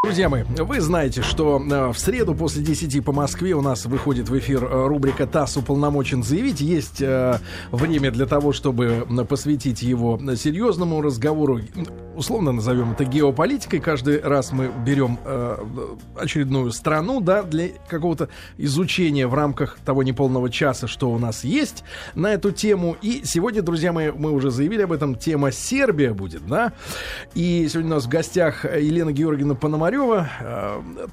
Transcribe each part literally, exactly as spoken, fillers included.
Друзья мои, вы знаете, что в среду после десяти по Москве у нас выходит в эфир рубрика «ТАСС уполномочен заявить». Есть время для того, чтобы посвятить его серьезному разговору, условно назовем это геополитикой. Каждый раз мы берем очередную страну, да, для какого-то изучения в рамках того неполного часа, что у нас есть на эту тему. И сегодня, друзья мои, мы уже заявили об этом, тема Сербия будет, да. И сегодня у нас в гостях Елена Георгиевна Пономарева.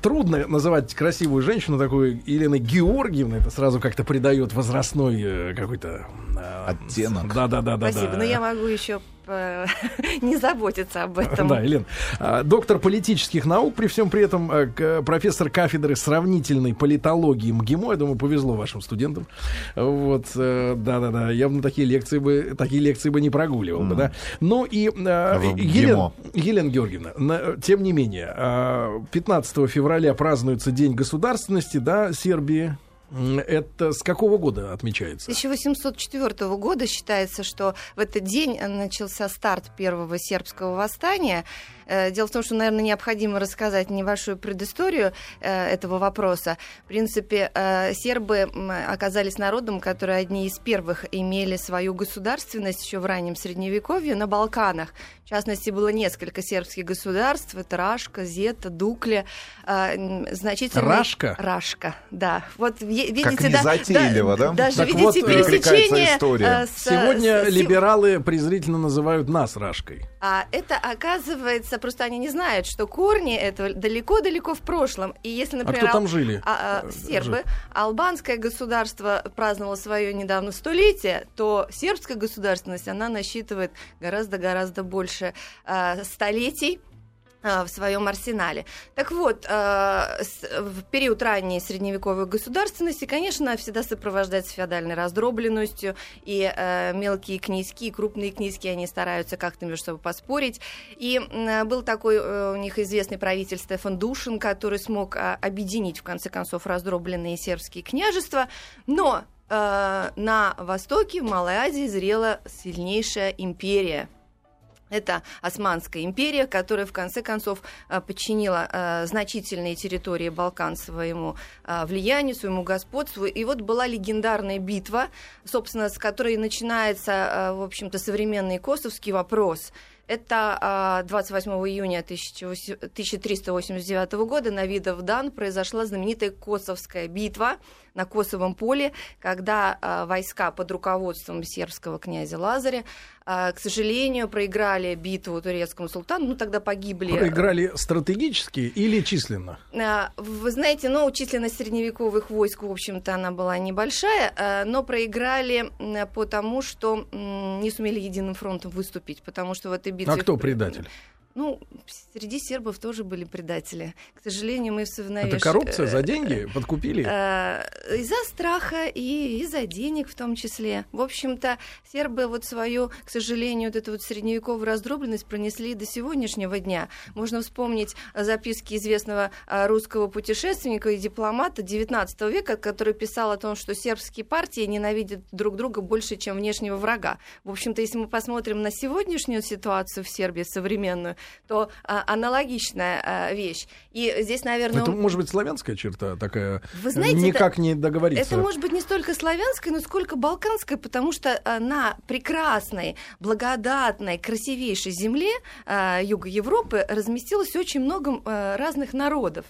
Трудно называть красивую женщину такую Еленой Георгиевной. Это сразу как-то придает возрастной какой-то оттенок. Да, да, да, да. Спасибо. Да. Но я могу еще не заботиться об этом. Да, Елена. Доктор политических наук, при всем при этом профессор кафедры сравнительной политологии МГИМО. Я думаю, повезло вашим студентам. Вот, да-да-да. Я бы такие лекции бы, такие лекции бы не прогуливал mm. бы, да. Ну и Елена, Елена Георгиевна, тем не менее, пятнадцатого февраля празднуется День государственности, да, Сербии. Это с какого года отмечается? С тысяча восемьсот четвёртого года считается, что в этот день начался старт первого сербского восстания. Дело в том, что, наверное, необходимо рассказать небольшую предысторию этого вопроса. В принципе, сербы оказались народом, который одни из первых имели свою государственность еще в раннем Средневековье на Балканах. В частности, было несколько сербских государств. Это Рашка, Зета, Дукле. Значительный... Рашка? Рашка, да. Вот, видите, как незатейливо, да? да? Даже, так видите, вот, пересечение... История. С, Сегодня с... либералы презрительно называют нас Рашкой. А это, оказывается, просто они не знают, что корни этого далеко-далеко в прошлом. И если, например, а кто там жили? А, а, сербы, албанское государство праздновало свое недавно столетие, то сербская государственность, она насчитывает гораздо-гораздо больше а, столетий в своем арсенале. Так вот, в период ранней средневековой государственности, конечно, всегда сопровождается феодальной раздробленностью, и мелкие князьки, и крупные князьки, они стараются как-то между собой поспорить. И был такой у них известный правитель Стефан Душин, который смог объединить, в конце концов, раздробленные сербские княжества, но на востоке, в Малой Азии, зрела сильнейшая империя. Это Османская империя, которая, в конце концов, подчинила значительные территории Балкан своему влиянию, своему господству. И вот была легендарная битва, собственно, с которой начинается, в общем-то, современный косовский вопрос. Это двадцать восьмого июня тысяча триста восемьдесят девятого года на Видовдан произошла знаменитая Косовская битва на Косовом поле, когда войска под руководством сербского князя Лазаря, к сожалению, проиграли битву турецкому султану, ну тогда погибли. Проиграли стратегически или численно? Вы знаете, ну, численность средневековых войск, в общем-то, она была небольшая, но проиграли потому, что не сумели единым фронтом выступить, потому что в этой битве... А кто предатель? Ну, среди сербов тоже были предатели. К сожалению, мы все навеш... Это коррупция за деньги? Подкупили? Из-за страха и из-за денег в том числе. В общем-то, сербы вот свою, к сожалению, вот эту вот средневековую раздробленность пронесли до сегодняшнего дня. Можно вспомнить записки известного русского путешественника и дипломата девятнадцатого века, который писал о том, что сербские партии ненавидят друг друга больше, чем внешнего врага. В общем-то, если мы посмотрим на сегодняшнюю ситуацию в Сербии, современную, то а, аналогичная а, вещь. И здесь, наверное... Это, он... может быть, славянская черта такая? Вы знаете, никак это, не договориться. Это, может быть, не столько славянская, но сколько балканская, потому что а, на прекрасной, благодатной, красивейшей земле а, Юга Европы разместилось очень много а, разных народов.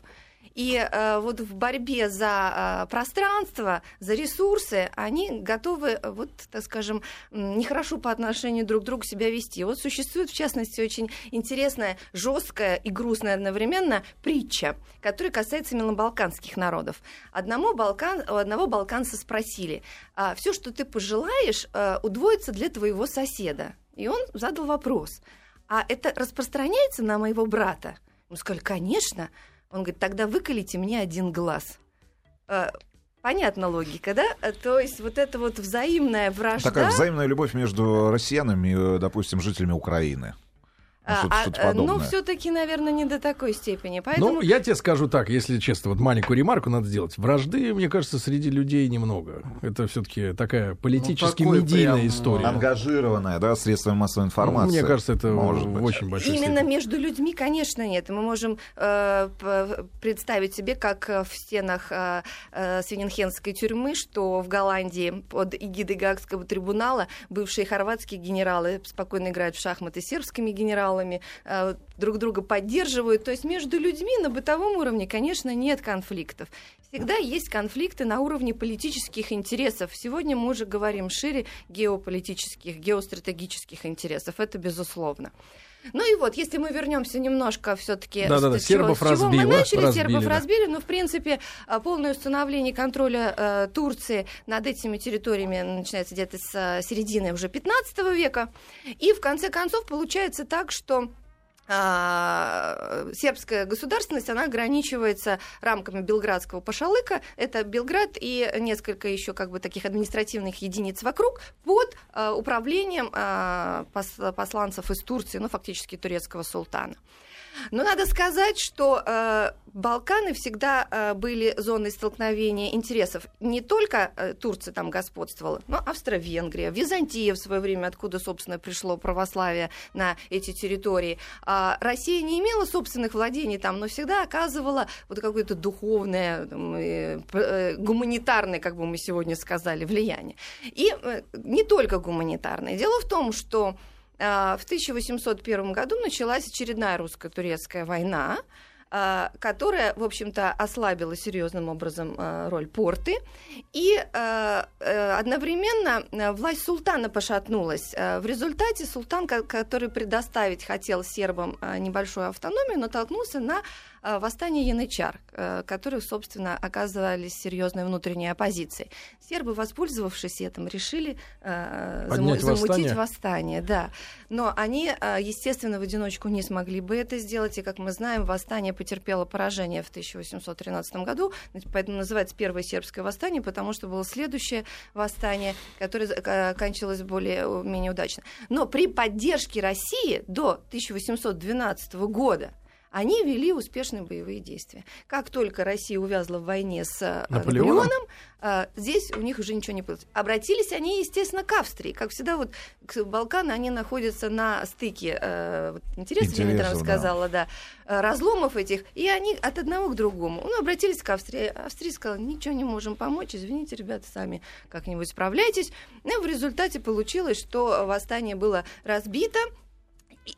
И э, вот в борьбе за э, пространство, за ресурсы, они готовы, вот, так скажем, нехорошо по отношению друг к другу себя вести. Вот существует, в частности, очень интересная, жесткая и грустная одновременно притча, которая касается именно балканских народов. Одному Балкан, у одного балканца спросили: «Все, что ты пожелаешь, удвоится для твоего соседа». И он задал вопрос: «А это распространяется на моего брата?» Ему сказали: «Конечно». Он говорит: «Тогда выколите мне один глаз». Понятна логика, да? То есть вот эта вот взаимная вражда... Такая взаимная любовь между россиянами и, допустим, жителями Украины. А, ну, все-таки, наверное, не до такой степени. Поэтому... Ну, я тебе скажу так, если честно, вот маленькую ремарку надо сделать. Вражды, мне кажется, среди людей немного. Это все-таки такая политически ну, медийная история. Ангажированная, да, средствами массовой информации. Ну, мне кажется, это может быть очень большой. Именно степени. Между людьми, конечно, нет. Мы можем э, представить себе, как в стенах э, э, Свиненхенской тюрьмы, что в Голландии под эгидой Гаагского трибунала бывшие хорватские генералы спокойно играют в шахматы с сербскими генералами, друг друга поддерживают. То есть между людьми на бытовом уровне, конечно, нет конфликтов. Всегда есть конфликты на уровне политических интересов. Сегодня мы уже говорим шире геополитических, геостратегических интересов. Это безусловно. Ну и вот, если мы вернемся немножко все-таки... Да-да-да, сербов разбили. С чего мы начали, разбили, сербов да. разбили, но, в принципе, полное установление контроля э, Турции над этими территориями начинается где-то с середины уже пятнадцатого века. И, в конце концов, получается так, что... А, сербская государственность, она ограничивается рамками Белградского пашалыка. Это Белград и несколько еще как бы таких административных единиц вокруг под а, управлением а, пос, посланцев из Турции, ну, фактически турецкого султана. Но надо сказать, что э, Балканы всегда э, были зоной столкновения интересов. Не только э, Турция там господствовала, но Австро-Венгрия, Византия в свое время, откуда, собственно, пришло православие на эти территории. А Россия не имела собственных владений там, но всегда оказывала вот какое-то духовное, там, э, э, гуманитарное, как бы мы сегодня сказали, влияние. И э, не только гуманитарное. Дело в том, что в тысяча восемьсот первом году началась очередная русско-турецкая война, которая, в общем-то, ослабила серьезным образом роль порты. И одновременно власть султана пошатнулась. В результате султан, который предоставить хотел сербам небольшую автономию, натолкнулся на восстание Янычар, которые, собственно, оказывались серьезной внутренней оппозицией. Сербы, воспользовавшись этим, решили э, замутить восстание. восстание да. Но они, естественно, в одиночку не смогли бы это сделать. И, как мы знаем, восстание потерпело поражение в тысяча восемьсот тринадцатом году. Поэтому называется Первое сербское восстание, потому что было следующее восстание, которое кончилось более-менее удачно. Но при поддержке России до тысяча восемьсот двенадцатого года они вели успешные боевые действия. Как только Россия увязла в войне с Наполеоном, Наполеоном здесь у них уже ничего не получилось. Обратились они, естественно, к Австрии. Как всегда, вот Балканы, они находятся на стыке, вот, интересно, я недавно сказала, да, разломов этих, и они от одного к другому. Ну, обратились к Австрии. Австрия сказала, ничего не можем помочь, извините, ребята, сами как-нибудь справляйтесь. И в результате получилось, что восстание было разбито.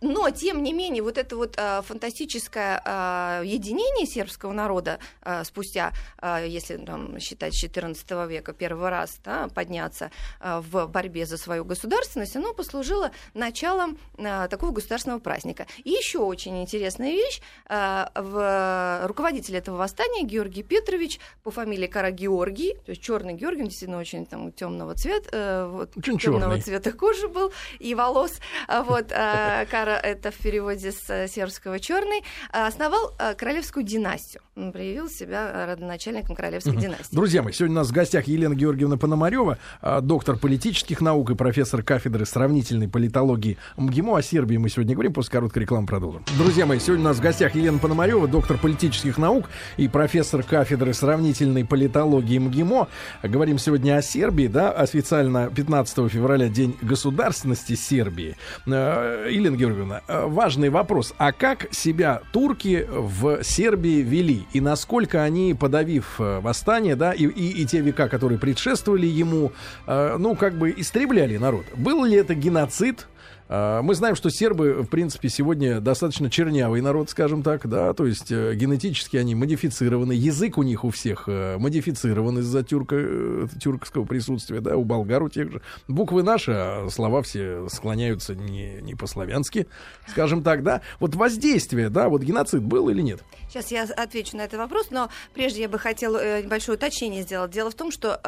Но, тем не менее, вот это вот а, фантастическое а, единение сербского народа а, спустя, а, если там, считать с четырнадцатого века, первый раз да, подняться а, в борьбе за свою государственность, оно послужило началом а, такого государственного праздника. И еще очень интересная вещь. А, в, руководитель этого восстания Георгий Петрович по фамилии Карагеоргий, то есть черный Георгий, действительно очень там, темного цвета, э, вот, темного цвета кожи был и волос. Вот, э, это в переводе с сербского «черный», основал королевскую династию. Он проявил себя родоначальником королевской угу. династии. Друзья мои, сегодня у нас в гостях Елена Георгиевна Пономарева, доктор политических наук и профессор кафедры сравнительной политологии МГИМО. О Сербии мы сегодня говорим, после короткой рекламы продолжим. Друзья мои, сегодня у нас в гостях Елена Пономарева, доктор политических наук и профессор кафедры сравнительной политологии МГИМО. Говорим сегодня о Сербии, да, официально пятнадцатого февраля День государственности Сербии. Елена Георгиевна, важный вопрос. А как себя турки в Сербии вели? И насколько они, подавив восстание, да, и, и, и те века, которые предшествовали ему, э, ну, как бы истребляли народ? Был ли это геноцид? Э, мы знаем, что сербы, в принципе, сегодня достаточно чернявый народ, скажем так, да, то есть э, генетически они модифицированы, язык у них у всех э, модифицирован из-за тюрка, э, тюркского присутствия, да, у болгар у тех же. Буквы наши, а слова все склоняются не, не по-славянски, скажем так, да. Вот воздействие, да, вот геноцид был или нет? Сейчас я отвечу на этот вопрос, но прежде я бы хотела небольшое уточнение сделать. Дело в том, что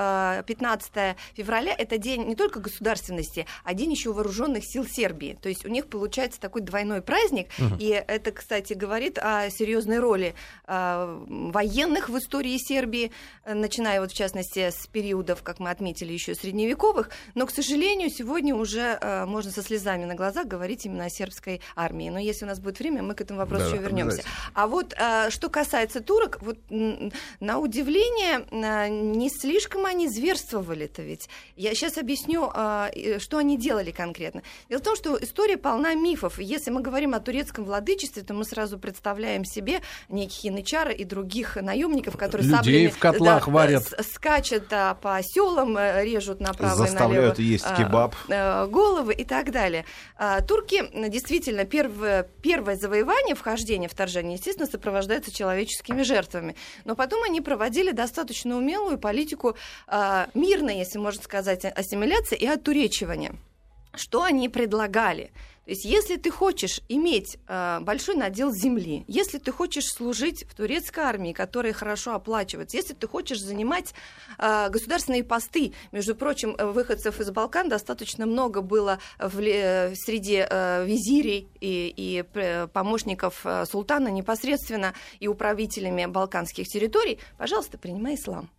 пятнадцатого февраля это день не только государственности, а день еще вооруженных сил Сербии. Сербии. То есть у них получается такой двойной праздник. Угу. И это, кстати, говорит о серьезной роли э, военных в истории Сербии, начиная вот в частности с периодов, как мы отметили, еще средневековых. Но, к сожалению, сегодня уже э, можно со слезами на глазах говорить именно о сербской армии. Но если у нас будет время, мы к этому вопросу да, еще вернемся. А вот э, что касается турок, вот м- на удивление э, не слишком они зверствовали-то ведь. Я сейчас объясню, э, что они делали конкретно. Дело в том, что история полна мифов. Если мы говорим о турецком владычестве, то мы сразу представляем себе неких янычара и других наемников, которые людей саблями да, с- скачут да, по селам, режут направо заставляют и налево есть кебаб. Э, э, головы и так далее. Э, турки действительно первое, первое завоевание, вхождение, вторжение, естественно, сопровождается человеческими жертвами. Но потом они проводили достаточно умелую политику э, мирной, если можно сказать, ассимиляции и оттуречивания. Что они предлагали? То есть, если ты хочешь иметь э, большой надел земли, если ты хочешь служить в турецкой армии, которая хорошо оплачивается, если ты хочешь занимать э, государственные посты, между прочим, выходцев из Балкан достаточно много было в, э, среди э, визирей и, и э, помощников э, султана непосредственно и управителями балканских территорий, пожалуйста, принимай ислам.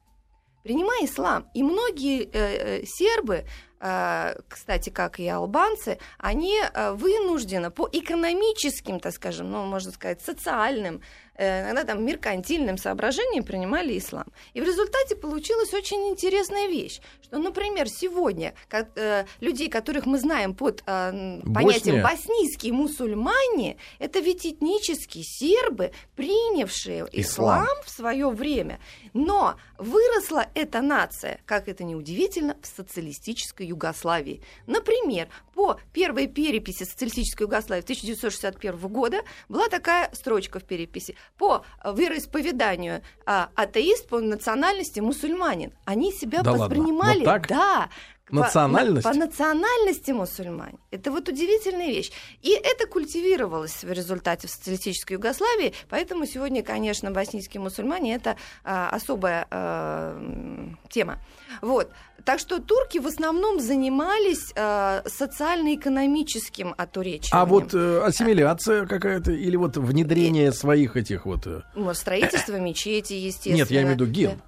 Принимая ислам. И многие э, сербы, э, кстати, как и албанцы, они э, вынуждены по экономическим, так скажем, ну, можно сказать, социальным, э, иногда там меркантильным соображениям принимали ислам. И в результате получилась очень интересная вещь, что, например, сегодня как, э, людей, которых мы знаем под э, понятием Босния. боснийские мусульмане, это ведь этнические сербы, принявшие ислам, ислам в свое время. Но выросла эта нация, как это ни удивительно, в социалистической Югославии. Например, по первой переписи социалистической Югославии тысяча девятьсот шестьдесят первого года была такая строчка в переписи. По вероисповеданию атеист, по национальности мусульманин. Они себя да воспринимали... Ладно? Вот так? Да. Национальность? По, по национальности мусульмане. Это вот удивительная вещь. И это культивировалось в результате в социалистической Югославии, поэтому сегодня, конечно, боснийские мусульмане – это а, особая а, тема. Вот. Так что турки в основном занимались а, социально-экономическим оттуречиванием. А вот э, ассимиляция какая-то или вот внедрение и... своих этих вот… Ну, строительство мечети, естественно. Нет, я имею в виду ген.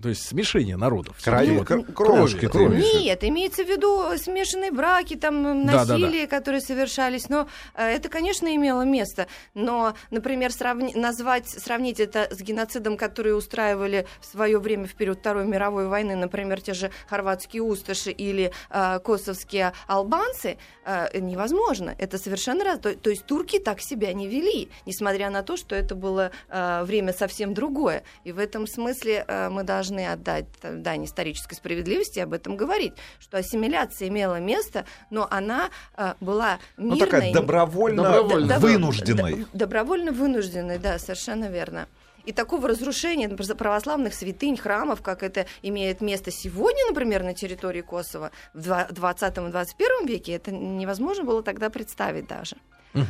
То есть смешение народов. Крови, кровь, кровь, кровь. Нет, имеется в виду смешанные браки, там, насилие, да, да, да. которые совершались. Но это, конечно, имело место. Но, например, сравни, назвать, сравнить это с геноцидом, который устраивали в свое время в период Второй мировой войны, например, те же хорватские усташи или э, косовские албанцы, э, невозможно. Это совершенно раз. То, то есть турки так себя не вели, несмотря на то, что это было э, время совсем другое. И в этом смысле э, мы должны отдать дань исторической справедливости и об этом говорить, что ассимиляция имела место, но она э, была мирной. Ну, такая добровольно, добровольно вынужденной. Добровольно вынужденной, да, совершенно верно. И такого разрушения православных святынь, храмов, как это имеет место сегодня, например, на территории Косово в двадцатом и двадцать первом веке, это невозможно было тогда представить даже. Угу.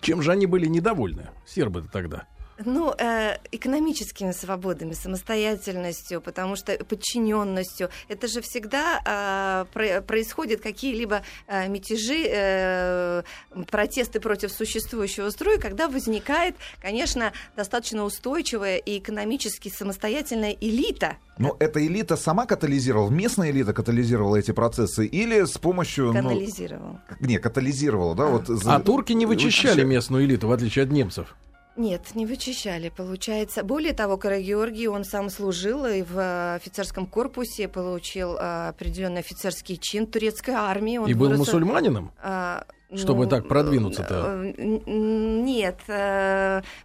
Чем же они были недовольны, сербы-то тогда? Ну, э, экономическими свободами, самостоятельностью, потому что подчиненностью. Это же всегда э, про- происходят какие-либо э, мятежи, э, протесты против существующего строя, когда возникает, конечно, достаточно устойчивая и экономически самостоятельная элита. Но эта элита сама катализировала, местная элита катализировала эти процессы или с помощью... Катализировала. Ну, не, катализировала, да. А, вот за... а турки не вычищали местную элиту, в отличие от немцев? Нет, не вычищали, получается. Более того, Карагеоргий, он сам служил и в офицерском корпусе получил определенный офицерский чин турецкой армии. Он и был вырос... мусульманином? А... Чтобы ну, так продвинуться-то? Нет,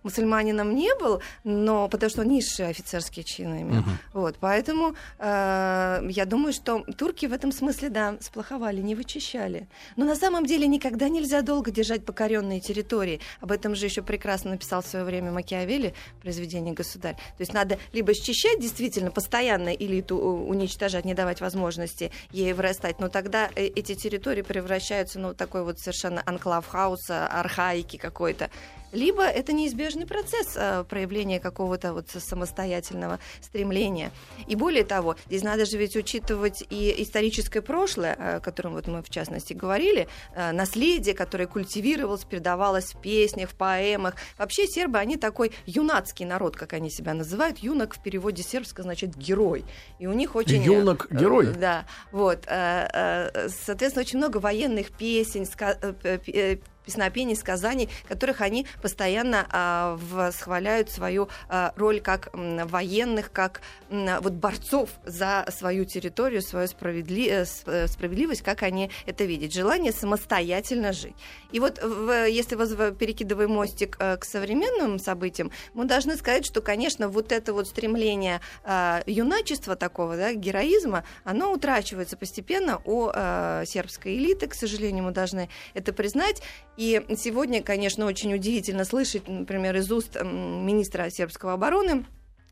мусульманином не был, но потому что он низшие офицерские чины имел. Угу. Вот, поэтому э, я думаю, что турки в этом смысле, да, сплоховали, не вычищали. Но на самом деле никогда нельзя долго держать покоренные территории. Об этом же еще прекрасно написал в свое время Макиавелли, произведение «Государь». То есть надо либо счищать действительно постоянно элиту, уничтожать, не давать возможности ей вырастать, но тогда эти территории превращаются ну, в такой вот совершенно анклав хаоса, архаики какой-то. либо это неизбежный процесс э, проявления какого-то вот самостоятельного стремления. И более того, здесь надо же ведь учитывать и историческое прошлое, о котором вот мы в частности говорили, э, наследие, которое культивировалось, передавалось в песнях, в поэмах. Вообще сербы, они такой юнацкий народ, как они себя называют. Юнак в переводе сербского значит герой. И у них очень... Юнак-герой. Э, э, да, вот. Э, э, соответственно, очень много военных песен, ска- э, э, песнопений, сказаний, в которых они постоянно а, восхваляют свою а, роль как м, военных, как м, вот, борцов за свою территорию, свою справедли... справедливость, как они это видят. Желание самостоятельно жить. И вот в, если перекидываем мостик а, к современным событиям, мы должны сказать, что, конечно, вот это вот стремление а, юначества такого, да, героизма, оно утрачивается постепенно у а, сербской элиты, к сожалению, мы должны это признать. И сегодня, конечно, очень удивительно слышать, например, из уст министра сербского обороны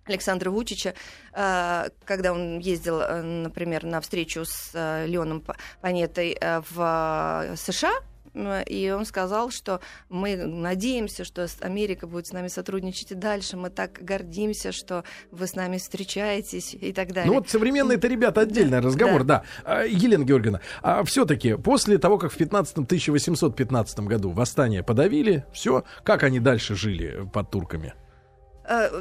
Александра Вучича, когда он ездил, например, на встречу с Леоном Панеттой в США, и он сказал, что мы надеемся, что Америка будет с нами сотрудничать и дальше, мы так гордимся, что вы с нами встречаетесь и так далее. Ну вот современные-то ребята отдельный разговор, да. да. Елена Георгиевна, а все-таки после того, как в тысяча восемьсот пятнадцатом году восстание подавили, все, как они дальше жили под турками?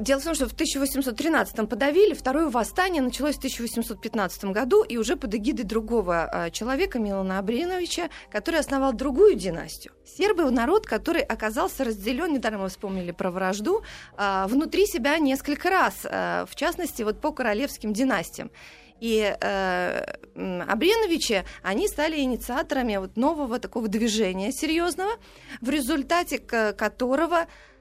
Дело в том, что в тысяча восемьсот тринадцатом подавили, второе восстание началось в тысяча восемьсот пятнадцатом году, и уже под эгидой другого человека, Милоша Обреновича, который основал другую династию. Сербы — народ, который оказался разделен, недаром мы вспомнили про вражду, внутри себя несколько раз, в частности, вот по королевским династиям. И э, Обреновичи, они стали инициаторами вот нового такого движения серьезного, в результате которого...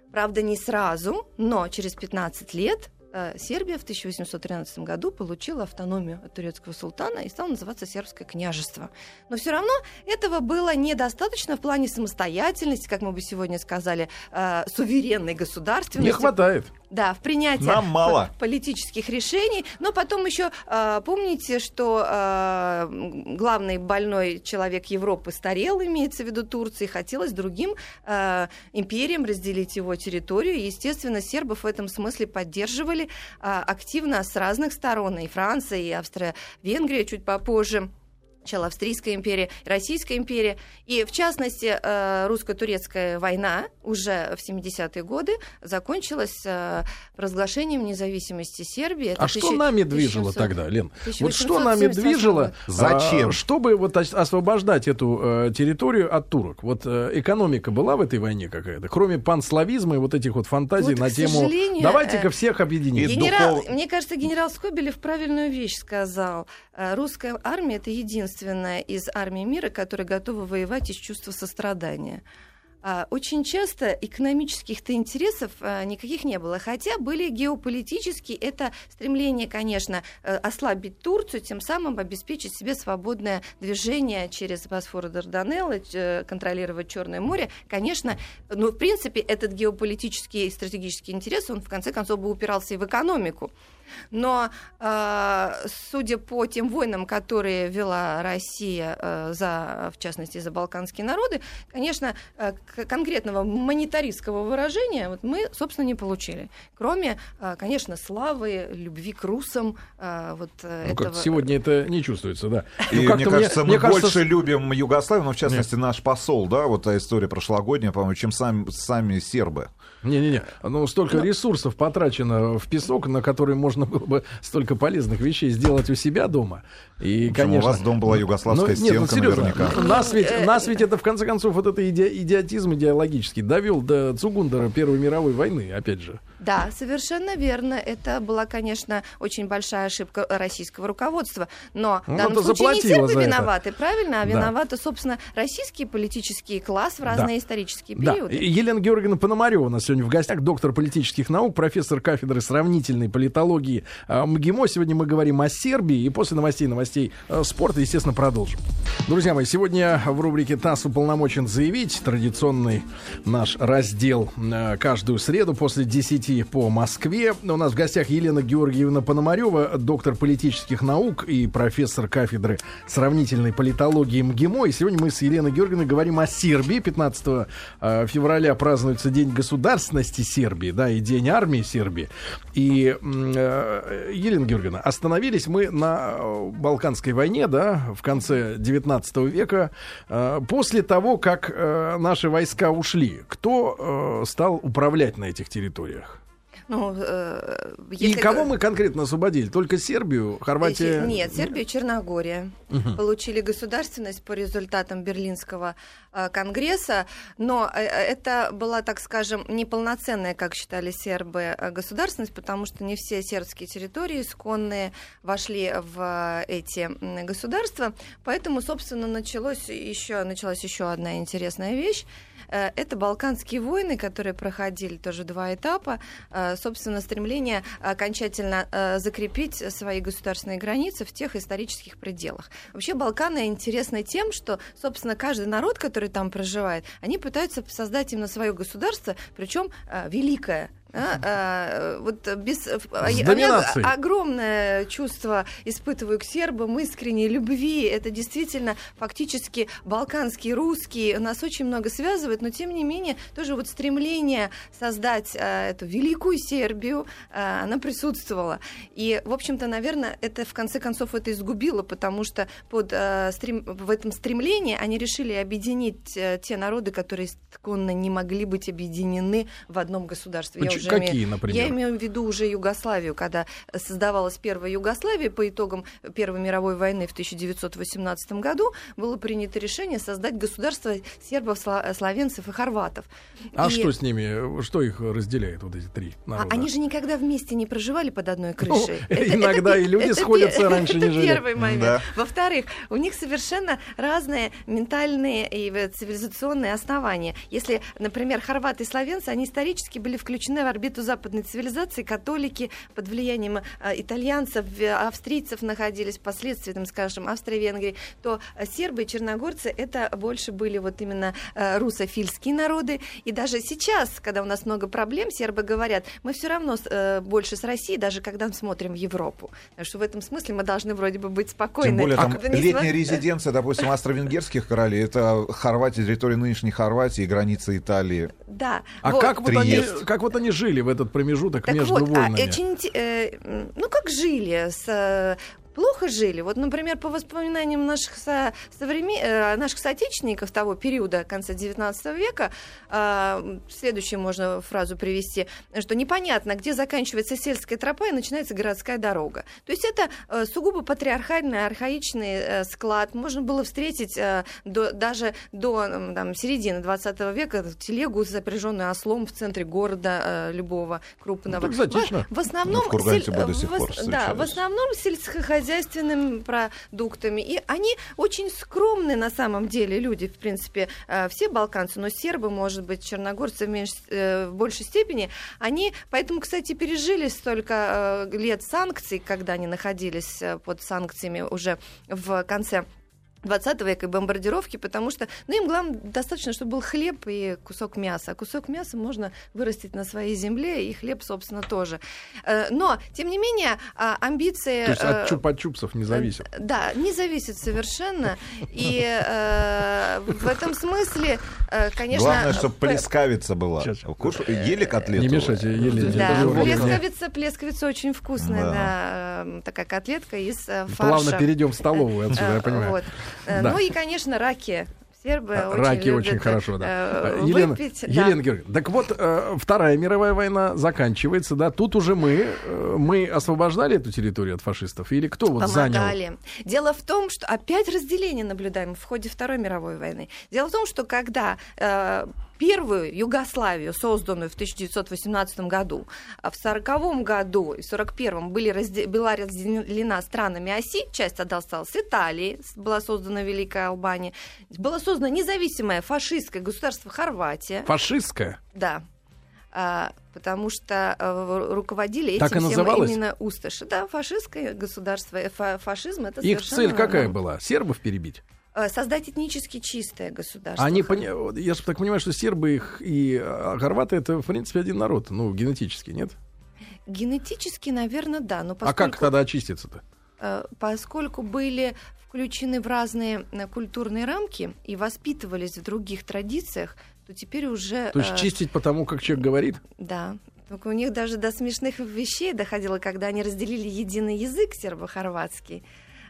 Правда, не сразу, но через пятнадцать лет Сербия в тысяча восемьсот тринадцатом году получила автономию от турецкого султана и стала называться Сербское княжество. Но все равно этого было недостаточно в плане самостоятельности, как мы бы сегодня сказали, э, суверенной государственности. Не хватает. Да, в принятии политических решений. Но потом еще э, помните, что э, главный больной человек Европы старел, имеется в виду Турция, и хотелось другим э, империям разделить его территорию. И, естественно, сербов в этом смысле поддерживали э, активно с разных сторон. И Франция, и Австрия-Венгрия чуть попозже. Сначала Австрийская империя, Российская империя. И, в частности, русско-турецкая война уже в семидесятые годы закончилась разглашением независимости Сербии. Это а тысяча... что нами движило тысяча восемьсот... тогда, Лен? тысяча восемьсот... Вот что нами движило, зачем? Чтобы вот освобождать эту территорию от турок. Вот экономика была в этой войне какая-то, кроме панславизма и вот этих вот фантазий вот, на тему «давайте-ка всех объединим». Генерал... Духов... Мне кажется, генерал Скобелев правильную вещь сказал. Русская армия — это единственное из армии мира, которые готовы воевать из чувства сострадания. Очень часто экономических-то интересов никаких не было, хотя были геополитические. Это стремление, конечно, ослабить Турцию, тем самым обеспечить себе свободное движение через Босфор и Дарданеллы, контролировать Черное море. Конечно, но в принципе этот геополитический и стратегический интерес, он в конце концов бы упирался и в экономику. Но, судя по тем войнам, которые вела Россия, за, в частности, за балканские народы, конечно, конкретного монетаристского выражения вот мы, собственно, не получили. Кроме, конечно, славы, любви к русам. Вот ну, этого... как сегодня это не чувствуется, да. И ну, мне кажется, мне, мы мне больше кажется... любим Югославию, но, в частности, Нет. наш посол, да, вот та история прошлогодняя, по-моему, чем сами, сами сербы. Не-не-не, ну столько но... ресурсов потрачено в песок, на который можно было бы столько полезных вещей сделать у себя дома. И, конечно, у вас дом была югославская ну, стенка, нет, ну, серьезно, наверняка. Нас ведь, нас ведь это, в конце концов, вот это иди, идиотизм идеологический довел до Цугундера Первой мировой войны, опять же. Да, совершенно верно. Это была, конечно, очень большая ошибка российского руководства. Но ну, в данном случае не сербы виноваты, это. правильно? А да. виноваты, собственно, российский политический класс в разные да. исторические да. периоды. Елена Георгиевна Пономарева у нас сегодня в гостях, доктор политических наук, профессор кафедры сравнительной политологии МГИМО. Сегодня мы говорим о Сербии, и после новостей, новостей спорта, естественно, продолжим. Друзья мои, сегодня в рубрике «ТАСС уполномочен заявить» традиционный наш раздел каждую среду после десяти идти по Москве. У нас в гостях Елена Георгиевна Пономарева, доктор политических наук и профессор кафедры сравнительной политологии МГИМО. И сегодня мы с Еленой Георгиевной говорим о Сербии. пятнадцатого февраля празднуется День государственности Сербии, да, и День армии Сербии. И, Елена Георгиевна, остановились мы на Балканской войне, да, в конце девятнадцатого века. После того, как наши войска ушли, кто стал управлять на этих территориях? Ну, э, если... И кого мы конкретно освободили? Только Сербию, Хорватия? Нет, Сербию и Черногория. Угу. Получили государственность по результатам Берлинского э, Конгресса, но э, это была, так скажем, неполноценная, как считали сербы, государственность, потому что не все сербские территории исконные вошли в эти государства. Поэтому, собственно, началось еще, началась еще одна интересная вещь. Э, это Балканские войны, которые проходили тоже два этапа. Собственно, стремление окончательно закрепить свои государственные границы в тех исторических пределах. Вообще Балканы интересны тем, что, собственно, каждый народ, который там проживает, они пытаются создать именно свое государство, причем великое. А, а, вот без, а, огромное чувство испытываю к сербам, искренней любви. Это действительно фактически балканские, русские. Нас очень много связывает, но тем не менее тоже вот стремление создать а, эту великую Сербию, а, она присутствовала. И, в общем-то, наверное, это в конце концов это изгубило, потому что под, а, стрем... в этом стремлении они решили объединить а, те народы, которые исконно не могли быть объединены в одном государстве. Я Какие, имею, например? Я имею в виду уже Югославию, когда создавалась Первая Югославия, по итогам Первой мировой войны в тысяча девятьсот восемнадцатом году было принято решение создать государство сербов, словенцев и хорватов. А и... что с ними? Что их разделяет, вот эти три народа? А они же никогда вместе не проживали под одной крышей. Ну, это, иногда это, и люди это, сходятся это, раньше, нежели... Это первый момент. Да. Во-вторых, у них совершенно разные ментальные и цивилизационные основания. Если, например, хорваты и словенцы, они исторически были включены в орбиту западной цивилизации, католики под влиянием а, итальянцев, австрийцев находились, впоследствии, там, скажем, Австро-Венгрии, то сербы и черногорцы это больше были вот именно а, русофильские народы. И даже сейчас, когда у нас много проблем, сербы говорят, мы все равно а, больше с Россией, даже когда мы смотрим в Европу. Потому что в этом смысле мы должны вроде бы быть спокойны. Тем более, там а, летняя см... резиденция, допустим, австро-венгерских королей, это Хорватия, территория нынешней Хорватии и граница Италии. Да. А вот. как, вот они, как вот они Они жили в этот промежуток так между вот, войнами. А, очень, э, ну, как жили? С, плохо жили. Вот, например, по воспоминаниям наших, со, современ... наших соотечественников того периода, конца девятнадцатого века, э, следующую можно фразу привести, что непонятно, где заканчивается сельская тропа и начинается городская дорога. То есть это э, сугубо патриархальный, архаичный э, склад. Можно было встретить э, до, даже до там, середины двадцатого века телегу, запряженную ослом в центре города э, любого крупного. Ну, в, в основном, ну, в сель... до сих пор в... Да, в основном сельскохозяйственные хозяйственными продуктами. И они очень скромные на самом деле люди, в принципе, все балканцы, но сербы, может быть, черногорцы в, меньш... в большей степени. Они, поэтому, кстати, пережили столько лет санкций, когда они находились под санкциями уже в конце двадцатого века и бомбардировки, потому что, ну, им главное достаточно, чтобы был хлеб и кусок мяса. А кусок мяса можно вырастить на своей земле, и хлеб, собственно, тоже. Но, тем не менее, амбиции... То есть от чупа-чупсов не зависит. Да, не зависит совершенно. И в этом смысле, конечно... Главное, чтобы плескавица была. Ели котлету? Не мешайте, ели. Да, плескавица, плескавица очень вкусная, такая котлетка из фарша. Плавно перейдем в столовую отсюда, я понимаю. Да. Ну и, конечно, раки. Сербы а, очень раки любят, очень хорошо, да. Э, Елена, выпить, Елена да. Георгиевна, так вот, э, Вторая мировая война заканчивается, да. Тут уже мы, э, мы освобождали эту территорию от фашистов? Или кто вот Помогали. занял? Дело в том, что опять разделение наблюдаем в ходе Второй мировой войны. Дело в том, что когда... Э, Первую Югославию, созданную в тысяча девятьсот восемнадцатом году, в сороковом году и в сорок первом были разде... была разделена странами оси, часть осталась Италии, была создана Великая Албания, было создано независимое фашистское государство Хорватия. Фашистское? Да. Потому что руководили так этим всем именно усташи. Да, фашистское государство, фашизм. Это Их цель какая была? Сербов перебить? создать этнически чистое государство. Они, я же так понимаю, что сербы их и хорваты — это, в принципе, один народ, ну, генетически, нет? Генетически, наверное, да. Но поскольку... А как тогда очиститься-то? Поскольку были включены в разные культурные рамки и воспитывались в других традициях, то теперь уже... То есть чистить по тому, как человек говорит? Да. Только у них даже до смешных вещей доходило, когда они разделили единый язык сербо-хорватский.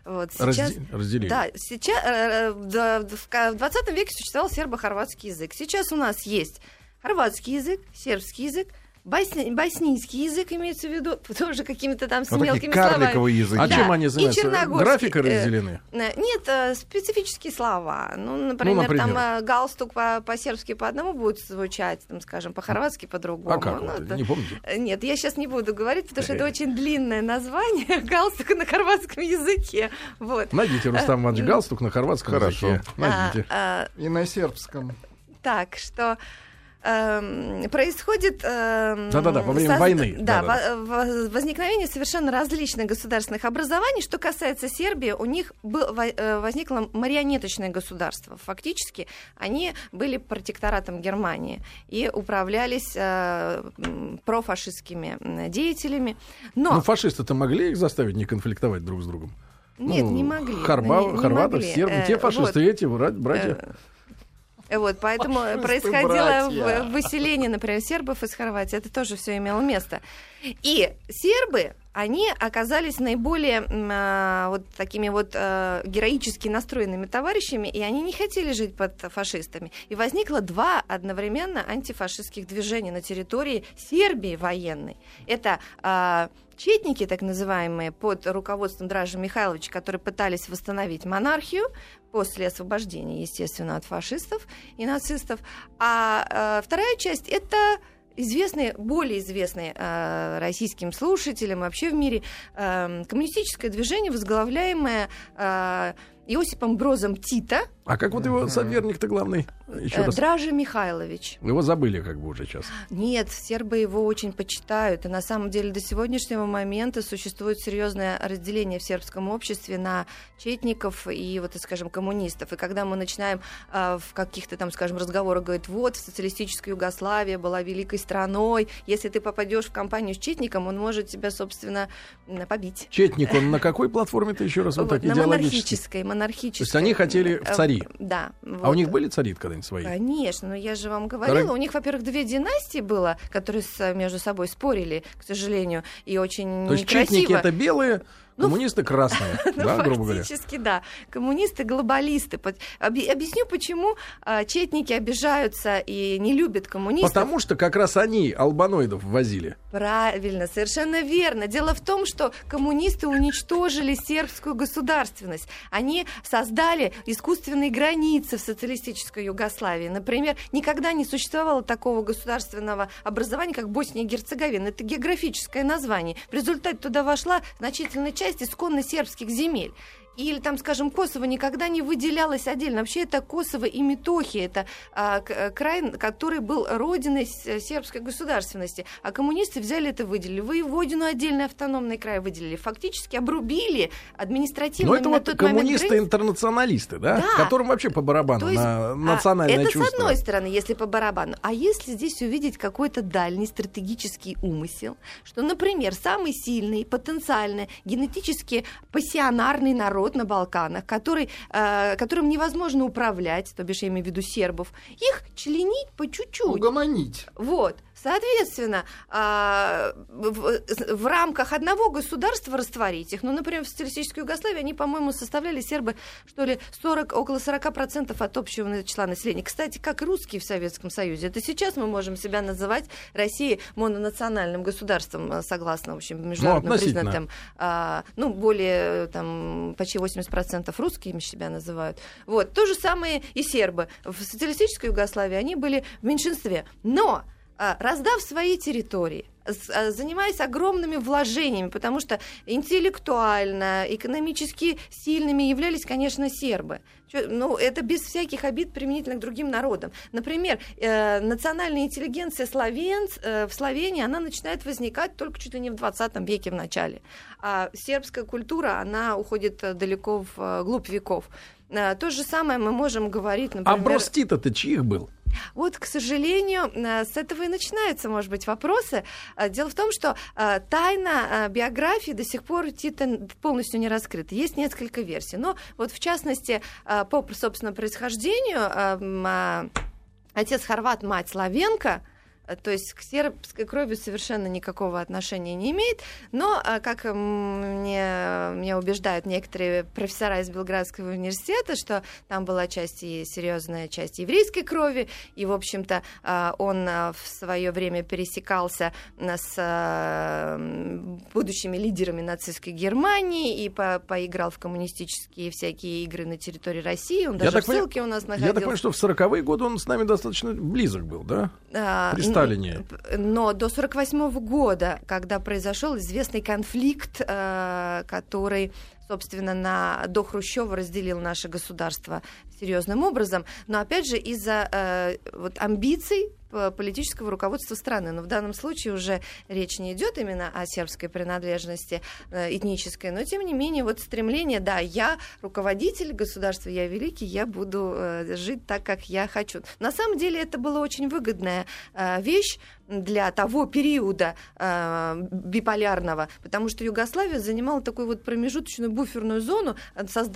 Вот, сейчас, разделили. Да, сейчас, да, в двадцатом веке существовал сербо-хорватский язык. Сейчас у нас есть хорватский язык, сербский язык, Босни... боснийский язык имеется в виду, тоже какими-то там с вот мелкими словами. Языки. А да. Чем они занимаются? Графика разделены? Нет, специфические слова. Ну, например, ну, например. там галстук по-сербски по одному будет звучать, там, скажем, по-хорватски по-другому. А как? Ну, это... Не помните? Нет, я сейчас не буду говорить, потому что это очень длинное название галстука на хорватском языке. Вот. Найдите, Рустам Иванович, галстук на хорватском Хорошо. языке. Найдите. А, а... И на сербском. Так, что... происходит э, Да-да-да, во время соз... войны. Да, во- возникновение совершенно различных государственных образований. Что касается Сербии, у них был, возникло марионеточное государство. Фактически они были протекторатом Германии и управлялись э, профашистскими деятелями. Но... Но фашисты-то могли их заставить не конфликтовать друг с другом? Нет, ну, не могли. Хорба... Не, хорватов, не могли. сербов, те фашисты, вот. эти братья... Вот, поэтому Пашисты происходило братья. выселение, например, сербов из Хорватии. Это тоже все имело место. И сербы, они оказались наиболее э, вот такими вот э, героически настроенными товарищами, и они не хотели жить под фашистами. И возникло два одновременно антифашистских движения на территории Сербии военной. Это... Э, четники, так называемые, под руководством Дражи Михайловича, которые пытались восстановить монархию после освобождения, естественно, от фашистов и нацистов. А э, вторая часть — это известные, более известные э, российским слушателям вообще в мире э, коммунистическое движение, возглавляемое э, Иосипом Брозом Тито. А как вот его соперник-то главный? Еще раз. Дража Михайлович. Его забыли как бы уже сейчас. Нет, сербы его очень почитают. И на самом деле до сегодняшнего момента существует серьезное разделение в сербском обществе на четников и, вот, скажем, коммунистов. И когда мы начинаем э, в каких-то там, скажем, разговорах говорить, вот, в социалистической Югославии была великой страной, если ты попадешь в компанию с четником, он может тебя, собственно, побить. Четник, он на какой платформе-то еще раз? Вот так, идеологической. Монархической. То есть они хотели в цари? Да. Вот. А у них были цари когда-нибудь свои? Конечно, но я же вам говорила. Второй... У них, во-первых, две династии было, которые между собой спорили, к сожалению, и очень То некрасиво. То есть четники — это белые, коммунисты — красные, да, грубо говоря? Фактически, да. Коммунисты — глобалисты. Объясню, почему четники обижаются и не любят коммунистов. Потому что как раз они албаноидов возили. Правильно, совершенно верно. Дело в том, что коммунисты уничтожили сербскую государственность. Они создали искусственные границы в социалистической Югославии. Например, никогда не существовало такого государственного образования, как Босния и Герцеговина. Это географическое название. В результате туда вошла значительная часть исконно сербских земель. Или там, скажем, Косово никогда не выделялось отдельно. Вообще это Косово и Метохия, это а, край, который был родиной сербской государственности. А коммунисты взяли это, выделили. Воеводину отдельный автономный край выделили. Фактически обрубили административно. Но это вот коммунисты-интернационалисты, да? да? Которым вообще по барабану То есть, на национальное а, это чувство. Это с одной стороны, если по барабану. А если здесь увидеть какой-то дальний стратегический умысел, что, например, самый сильный, потенциально генетически пассионарный народ на Балканах, который, э, которым невозможно управлять, то бишь я имею в виду сербов, их членить по чуть-чуть. Угомонить. Вот. Соответственно, э, в, в рамках одного государства растворить их. Ну, например, в социалистической Югославии они, по-моему, составляли сербы, что ли, сорок, около сорока процентов от общего числа населения. Кстати, как русские в Советском Союзе. Это сейчас мы можем себя называть Россией мононациональным государством, согласно, в общем, международно ну, признанным. Э, ну, более, там, почти восемьдесят процентов русскими себя называют. Вот. То же самое и сербы. В социалистической Югославии они были в меньшинстве. Но... раздав свои территории, занимаясь огромными вложениями, потому что интеллектуально, экономически сильными являлись, конечно, сербы. Ну, это без всяких обид применительно к другим народам. Например, э, национальная интеллигенция словенц, э, в Словении, она начинает возникать только чуть ли не в двадцатом веке в начале. А сербская культура, она уходит далеко вглубь веков. Э, то же самое мы можем говорить, например... А Броз Тито-то чьих был? Вот, к сожалению, с этого и начинаются, может быть, вопросы. Дело в том, что тайна биографии до сих пор Тито полностью не раскрыта. Есть несколько версий. Но вот, в частности, по собственному происхождению, отец хорват, мать словенка, то есть к сербской крови совершенно никакого отношения не имеет. Но, как мне, меня убеждают некоторые профессора из Белградского университета, что там была часть и серьезная часть еврейской крови, и, в общем-то, он в свое время пересекался с будущими лидерами нацистской Германии и по- поиграл в коммунистические всякие игры на территории России. Он я даже так в ссылке понимаю, у нас находился. Я так понимаю, что в сороковые годы он с нами достаточно близок был, да? При Сталине. Но до сорок восьмого года, когда произошел известный конфликт, который, собственно, на, до Хрущева разделил наше государство серьезным образом. Но, опять же, из-за вот, амбиций политического руководства страны. Но в данном случае уже речь не идет именно о сербской принадлежности этнической, но, тем не менее, вот стремление, да, я руководитель государства, я великий, я буду жить так, как я хочу. На самом деле это была очень выгодная вещь для того периода биполярного, потому что Югославия занимала такую вот промежуточную буферную зону,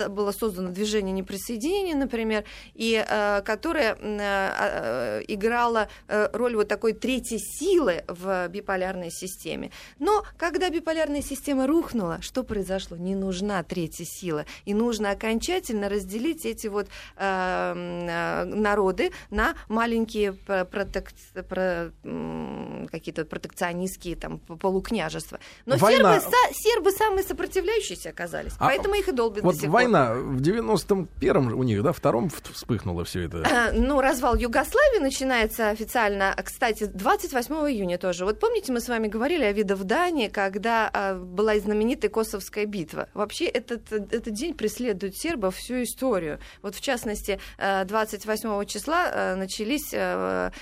было создано движение неприсоединения, например, и которое играло роль вот такой третьей силы в биполярной системе. Но когда биполярная система рухнула, что произошло? Не нужна третья сила. И нужно окончательно разделить эти вот э, народы на маленькие протек... про... какие-то протекционистские там, полукняжества. Но война... сербы, сербы самые сопротивляющиеся оказались, а поэтому их и долбят вот до сих пор. Вот война в девяносто первом у них, да, втором вспыхнуло все это. Ну, развал Югославии начинается официально, кстати, двадцать восьмого июня тоже. Вот помните, мы с вами говорили о Видовдане, когда а, была знаменитая Косовская битва. Вообще этот, этот день преследует сербов всю историю. Вот в частности, двадцать восьмого числа начались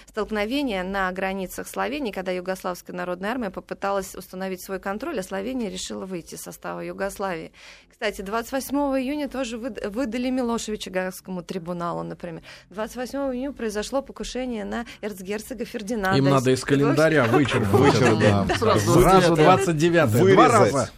столкновения на границах Словении, когда Югославская народная армия попыталась установить свой контроль, а Словения решила выйти из состава Югославии. Кстати, двадцать восьмого июня тоже выдали Милошевича Гаагскому трибуналу, например. двадцать восьмого июня произошло покушение на эрцгерцога Фердинанда. Им надо из календаря вычеркнуть. Сразу двадцать девятое. Два раза.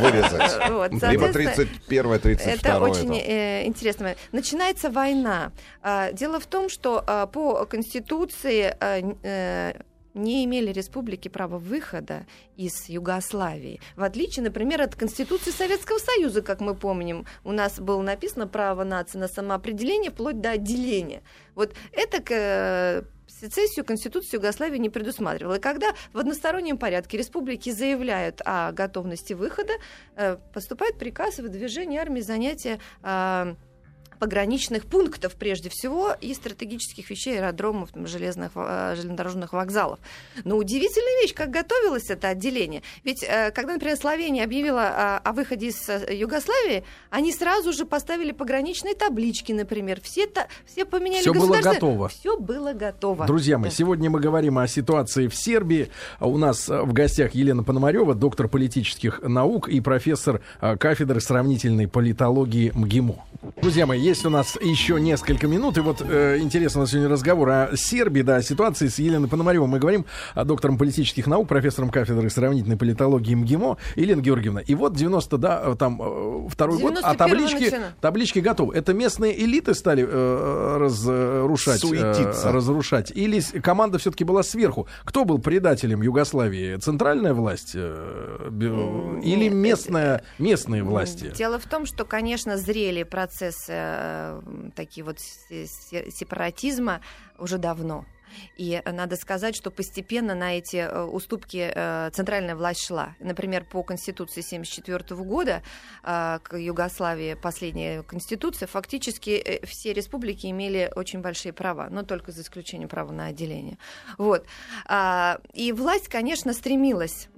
Вырезать. Вот, либо тридцать первое, тридцать второе. Это очень э, интересно. Начинается война. А, дело в том, что а, по Конституции а, э, не имели республики права выхода из Югославии. В отличие, например, от Конституции Советского Союза, как мы помним, у нас было написано право нации на самоопределение вплоть до отделения. Вот это... К, сецессию Конституции Югославии не предусматривала. И когда в одностороннем порядке республики заявляют о готовности выхода, поступает приказ о выдвижении армии занятия пограничных пунктов, прежде всего, и стратегических вещей, аэродромов, там, железных, железнодорожных вокзалов. Но удивительная вещь, как готовилось это отделение. Ведь, когда, например, Словения объявила о выходе из Югославии, они сразу же поставили пограничные таблички, например. Все, та... все поменяли Всё государство. Все было готово. Все было готово. Друзья мои, да. Сегодня мы говорим о ситуации в Сербии. У нас в гостях Елена Пономарева, доктор политических наук и профессор кафедры сравнительной политологии МГИМО. Друзья мои, есть у нас еще несколько минут, и вот э, интересный у нас сегодня разговор о Сербии, да, о ситуации с Еленой Пономаревой. Мы говорим о доктором политических наук, профессором кафедры сравнительной политологии МГИМО Елена Георгиевна. И вот девяносто, да, там второй год, а таблички, таблички готовы. Это местные элиты стали э, разрушать, э, разрушать, или команда все-таки была сверху? Кто был предателем Югославии? Центральная власть э, э, или местная, местные власти? Дело в том, что, конечно, зрели процессы такие вот сепаратизма уже давно. И надо сказать, что постепенно на эти уступки центральная власть шла. Например, по Конституции тысяча девятьсот семьдесят четвёртого года, к Югославии последняя Конституция, фактически все республики имели очень большие права, но только за исключением права на отделение. Вот. И власть, конечно, стремилась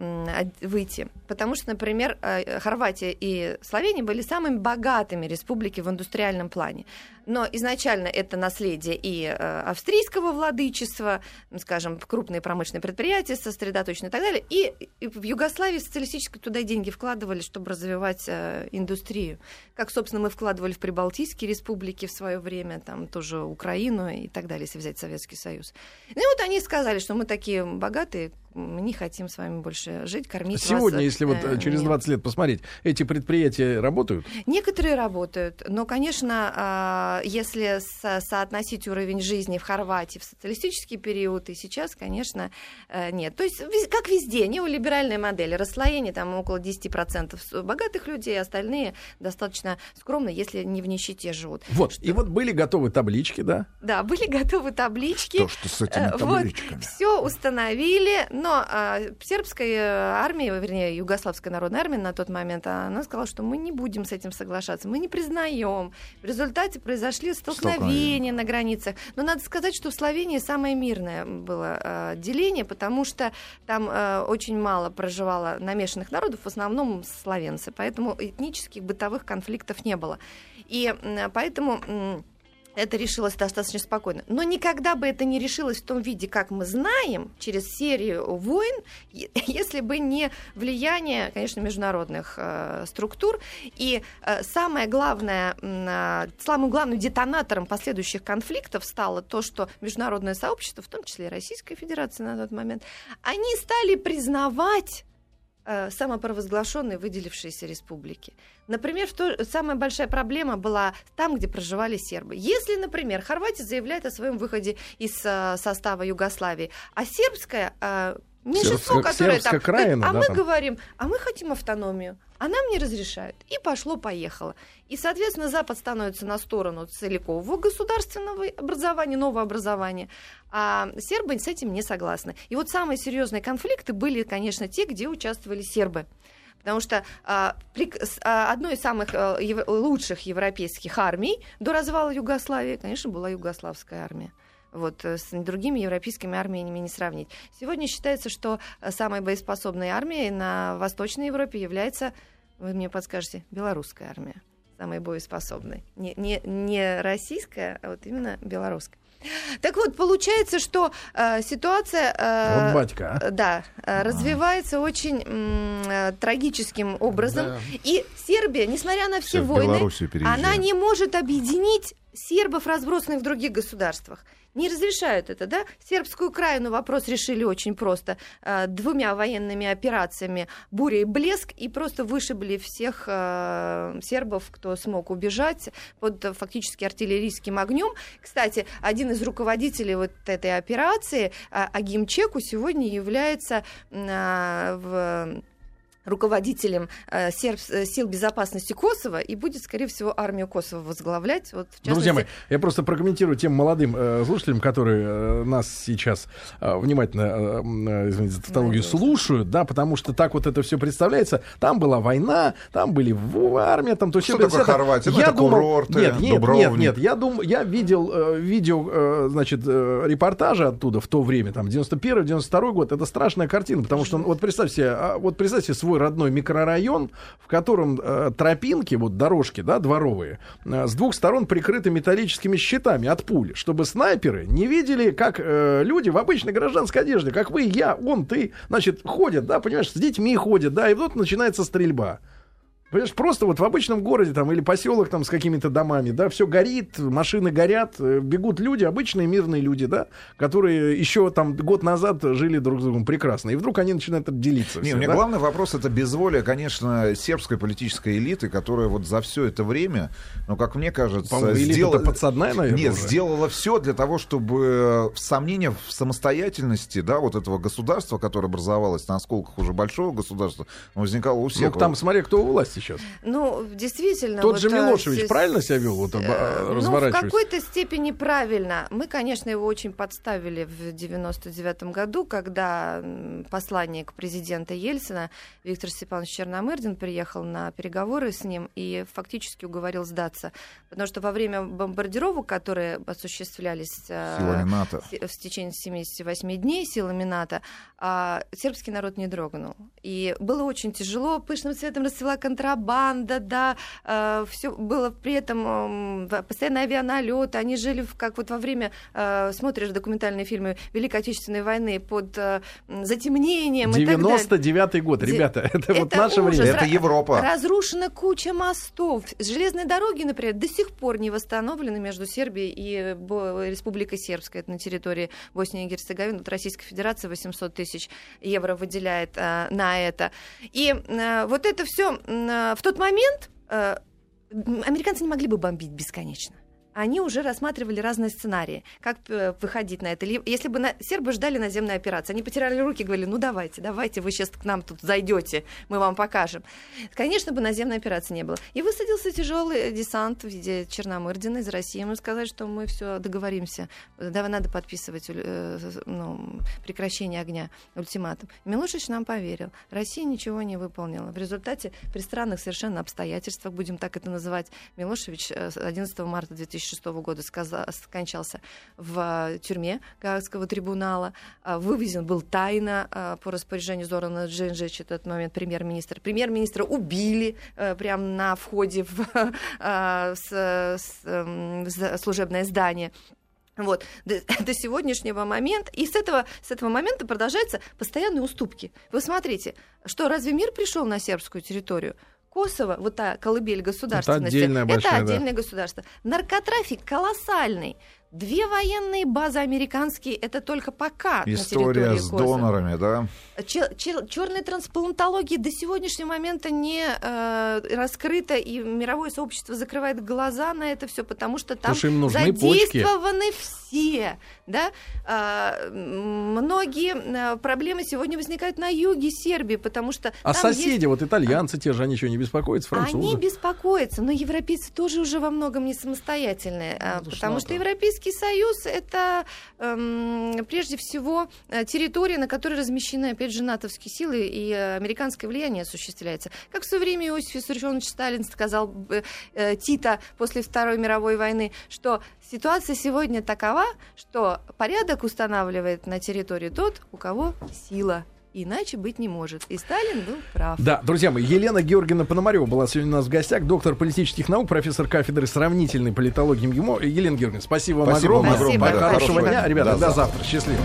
выйти, потому что, например, Хорватия и Словения были самыми богатыми республики в индустриальном плане. Но изначально это наследие и австрийского владычества, скажем, крупные промышленные предприятия сосредоточены и так далее. И в Югославии социалистической туда деньги вкладывали, чтобы развивать индустрию. Как, собственно, мы вкладывали в прибалтийские республики в свое время, там тоже Украину и так далее, если взять Советский Союз. Ну и вот они сказали, что мы такие богатые, мы не хотим с вами больше жить, кормить вас. Сегодня, если вот через двадцать лет посмотреть, эти предприятия работают? Некоторые работают, но, конечно, если соотносить уровень жизни в Хорватии в социалистический период и сейчас, конечно, нет. То есть, как везде, неолиберальная модель, расслоение, там около десять процентов богатых людей, остальные достаточно скромно, если не в нищете живут. Вот, что... и вот были готовы таблички, да? Да, были готовы таблички. Что, что с этими табличками? Вот, все установили, но э, сербская армия, вернее, югославская народная армия на тот момент, она сказала, что мы не будем с этим соглашаться, мы не признаем. В результате произошли столкновения на границах. Но надо сказать, что в Словении самое мирное было э, деление, потому что там э, очень мало проживало намешанных народов, в основном словенцы, поэтому этнических бытовых конфликтов не было. И э, поэтому... Э, это решилось достаточно спокойно. Но никогда бы это не решилось в том виде, как мы знаем, через серию войн, если бы не влияние, конечно, международных э, структур. И э, самое главное, э, самым главным детонатором последующих конфликтов стало то, что международное сообщество, в том числе и Российская Федерация на тот момент, они стали признавать самопровозглашенные выделившиеся республики. Например, то, самая большая проблема была там, где проживали сербы. Если, например, Хорватия заявляет о своем выходе из состава Югославии, а сербская а, меньшинство, Сербская, которое Сербская там... Краина, а да, мы там говорим, а мы хотим автономию, а нам не разрешают. И пошло-поехало. И, соответственно, Запад становится на сторону целикового государственного образования, нового образования. А сербы с этим не согласны. И вот самые серьезные конфликты были, конечно, те, где участвовали сербы. Потому что а, при, а, одной из самых а, ев, лучших европейских армий до развала Югославии, конечно, была югославская армия. Вот, с другими европейскими армиями не сравнить. Сегодня считается, что самой боеспособной армией на Восточной Европе является, вы мне подскажете, белорусская армия. Самой боеспособной. Не, не, не российская, а вот именно белорусская. Так вот, получается, что э, ситуация э, вот батька, а? да, э, развивается очень э, трагическим образом. Да. И Сербия, несмотря на все, все войны, она не может объединить сербов, разбросанных в других государствах. Не разрешают это, да? Сербскую Краину вопрос решили очень просто. Двумя военными операциями «Буря» и «Блеск», и просто вышибли всех сербов, кто смог убежать под фактически артиллерийским огнем. Кстати, один из руководителей вот этой операции, Агим Чеку, сегодня является в... руководителем э, серб, э, сил безопасности Косово и будет, скорее всего, армию Косово возглавлять. Вот, в частности... Друзья мои, я просто прокомментирую тем молодым э, слушателям, которые э, нас сейчас э, внимательно, э, э, извините за тавтологию, слушают, да, потому что так вот это все представляется. Там была война, там были в армии, там то все. Что такое Хорватия? Я это думал... курорты, нет, нет, Дубровник. Нет, нет, я думал, я видел э, видео, э, значит, э, репортажи оттуда в то время, там девяносто первый девяносто второй год, это страшная картина, потому что вот представьте себе, вот представьте свой родной микрорайон, в котором э, тропинки, вот дорожки, да, дворовые, э, с двух сторон прикрыты металлическими щитами от пули, чтобы снайперы не видели, как э, люди в обычной гражданской одежде, как вы, я, он, ты, значит, ходят, да, понимаешь, с детьми ходят, да, и вот начинается стрельба. Понимаешь, просто вот в обычном городе там или поселок там с какими-то домами, да, все горит, машины горят, бегут люди, обычные мирные люди, да, которые еще там год назад жили друг с другом прекрасно, и вдруг они начинают делиться. Не, все, у меня да? главный вопрос — это безволие, конечно, сербской политической элиты, которая вот за все это время, ну, как мне кажется, сделала... подсадная, наверное, Нет, уже. сделала все для того, чтобы сомнения в самостоятельности, да, вот этого государства, которое образовалось на осколках уже большого государства, возникало у всех. Ну, там смотри, кто у власти. сейчас. Ну, действительно. Тот вот, же Милошевич а, правильно себя вел, вот, а, разворачиваясь? Ну, в какой-то степени правильно. Мы, конечно, его очень подставили в девяносто девятом году, когда посланник президента Ельцина Виктор Степанович Черномырдин приехал на переговоры с ним и фактически уговорил сдаться. Потому что во время бомбардировок, которые осуществлялись в, в течение семидесяти восьми дней силами НАТО, сербский народ не дрогнул. И было очень тяжело, пышным цветом расцвела контрабанда, да, э, все было при этом э, постоянные авианалеты, они жили в, как вот во время, э, смотришь документальные фильмы Великой Отечественной войны под э, затемнением и так далее. девяносто девятый год, ребята, Де... это, это вот наше ужас. Время. Это Европа. Разрушена куча мостов. Железные дороги, например, до сих пор не восстановлены между Сербией и Республикой Сербской. Это на территории Боснии и Герцеговины. Вот Российская Федерация восемьсот тысяч евро выделяет э, на это. И э, вот это все э, в тот момент э, американцы не могли бы бомбить бесконечно. Они уже рассматривали разные сценарии, как выходить на это. Если бы на... сербы ждали наземной операции, они потеряли руки и говорили, ну давайте, давайте, вы сейчас к нам тут зайдете, мы вам покажем. Конечно бы наземной операции не было. И высадился тяжелый десант в виде Черномырдина из России. Мы сказали, что мы все договоримся, давай надо подписывать ну, прекращение огня, ультиматум. Милошевич нам поверил. Россия ничего не выполнила. В результате при странных совершенно обстоятельствах, будем так это называть, Милошевич одиннадцатого марта две тысячи шестого года скончался в тюрьме Гаагского трибунала. Вывезен был тайно по распоряжению Зорана Джинджича, в тот момент премьер-министр. Премьер-министра убили прямо на входе в, в служебное здание. Вот, до, до сегодняшнего момента. И с этого, с этого момента продолжаются постоянные уступки. Вы смотрите, что разве мир пришел на сербскую территорию? Косово, вот та колыбель государственности, это отдельное, большое, это отдельное да. государство. Наркотрафик колоссальный. Две военные базы американские, это только пока. История с Косово. Донорами, да? Черная трансплантология до сегодняшнего момента не э, раскрыта, и мировое сообщество закрывает глаза на это все, потому что там потому что задействованы почки. Все. Да? Э, многие проблемы сегодня возникают на юге Сербии, потому что... А соседи, есть... вот итальянцы а... те же, они еще не беспокоятся, французы? Они беспокоятся, но европейцы тоже уже во многом не самостоятельные, ну, потому что европейцы Союз — это эм, прежде всего территория, на которой размещены, опять же, натовские силы, и американское влияние осуществляется. Как в свое время Иосиф Виссарионович Сталин сказал э, Тито после Второй мировой войны, что ситуация сегодня такова, что порядок устанавливает на территории тот, у кого сила. Иначе быть не может. И Сталин был прав. Да, друзья мои, Елена Георгиевна Пономарева была сегодня у нас в гостях, доктор политических наук, профессор кафедры сравнительной политологии МГИМО. Елена Георгиевна, спасибо вам спасибо, огромное. Спасибо. Хорошего спасибо. Дня. Ребята, до, до завтра. завтра. Счастливо.